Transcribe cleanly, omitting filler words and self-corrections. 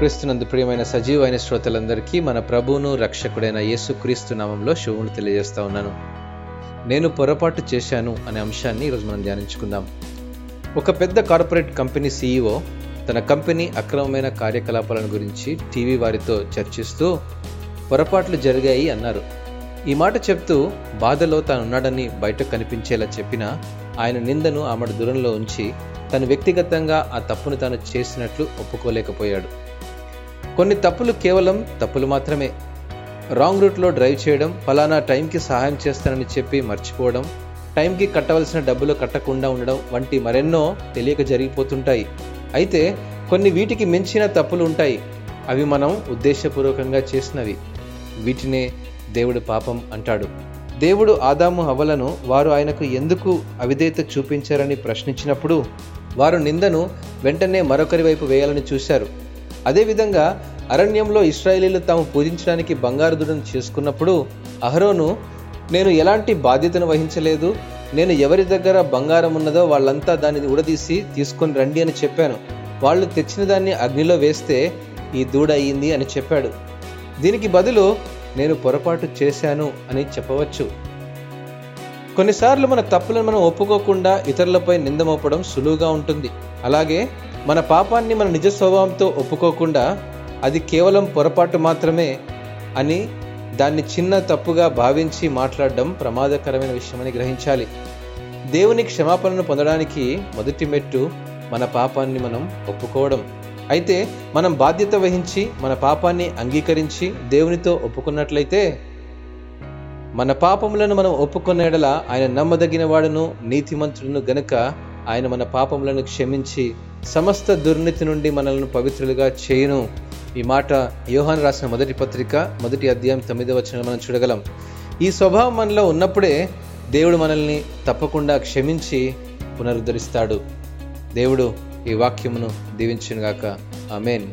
క్రీస్తునందు ప్రియమైన సజీవైన శ్రోతలందరికీ మన ప్రభువును రక్షకుడైన యేసుక్రీస్తు నామంలో శుభములు తెలియజేస్తా ఉన్నాను. నేను పొరపాటు చేశాను అనే అంశాన్ని ఈరోజు మనం ధ్యానించుకుందాం. ఒక పెద్ద కార్పొరేట్ కంపెనీ CEO తన కంపెనీ అక్రమమైన కార్యకలాపాలను గురించి టీవీ వారితో చర్చిస్తూ పొరపాట్లు జరిగాయి అన్నారు. ఈ మాట చెప్తూ బాధలో తానున్నాడని బయట కనిపించేలా చెప్పినా ఆయన నిందను ఆమె దూరంలో ఉంచి తను వ్యక్తిగతంగా ఆ తప్పును తాను చేసినట్లు ఒప్పుకోలేకపోయాడు. కొన్ని తప్పులు కేవలం తప్పులు మాత్రమే. రాంగ్ రూట్లో డ్రైవ్ చేయడం, ఫలానా టైంకి సహాయం చేస్తానని చెప్పి మర్చిపోవడం, టైంకి కట్టవలసిన డబ్బులు కట్టకుండా ఉండడం వంటి మరెన్నో తెలియక జరిగిపోతుంటాయి. అయితే కొన్ని వీటికి మించిన తప్పులు ఉంటాయి. అవి మనం ఉద్దేశపూర్వకంగా చేసినవి. వీటినే దేవుడు పాపం అంటాడు. దేవుడు ఆదాము హవ్వలను వారు ఆయనకు ఎందుకు అవిధేయత చూపించారని ప్రశ్నించినప్పుడు వారు నిందను వెంటనే మరొకరి వైపు వేయాలని చూశారు. అదేవిధంగా అరణ్యంలో ఇశ్రాయేలీలు తాము పూజించడానికి బంగారు దూడను చేసుకున్నప్పుడు అహరోను, నేను ఎలాంటి బాధ్యతను వహించలేదు, నేను ఎవరి దగ్గర బంగారం ఉన్నదో వాళ్ళంతా దాన్ని ఉడదీసి తీసుకొని రండి అని చెప్పాను, వాళ్ళు తెచ్చిన దాన్ని అగ్నిలో వేస్తే ఈ దూడ అయ్యింది అని చెప్పాడు. దీనికి బదులు నేను పొరపాటు చేశాను అని చెప్పవచ్చు. కొన్నిసార్లు మన తప్పులను మనం ఒప్పుకోకుండా ఇతరులపై నింద మోపడం సులువుగా ఉంటుంది. అలాగే మన పాపాన్ని మన నిజ స్వభావంతో ఒప్పుకోకుండా అది కేవలం పొరపాటు మాత్రమే అని దాన్ని చిన్న తప్పుగా భావించి మాట్లాడడం ప్రమాదకరమైన విషయమని గ్రహించాలి. దేవుని క్షమాపణను పొందడానికి మొదటి మెట్టు మన పాపాన్ని మనం ఒప్పుకోవడం. అయితే మనం బాధ్యత వహించి మన పాపాన్ని అంగీకరించి దేవునితో ఒప్పుకున్నట్లయితే, మన పాపములను మనం ఒప్పుకున్న ఎడల ఆయన నమ్మదగిన వాడును నీతిమంతుడును గనుక ఆయన మన పాపములను క్షమించి సమస్త దుర్నీతి నుండి మనల్ని పవిత్రులుగా చేయును. ఈ మాట యోహాను రాసిన మొదటి పత్రిక 1వ అధ్యాయం 9వ వచనం మనం చూడగలం. ఈ స్వభావం మనలో ఉన్నప్పుడే దేవుడు మనల్ని తప్పకుండా క్షమించి పునరుద్ధరిస్తాడు. దేవుడు ఈ వాక్యమును దీవించునుగాక. ఆమేన్.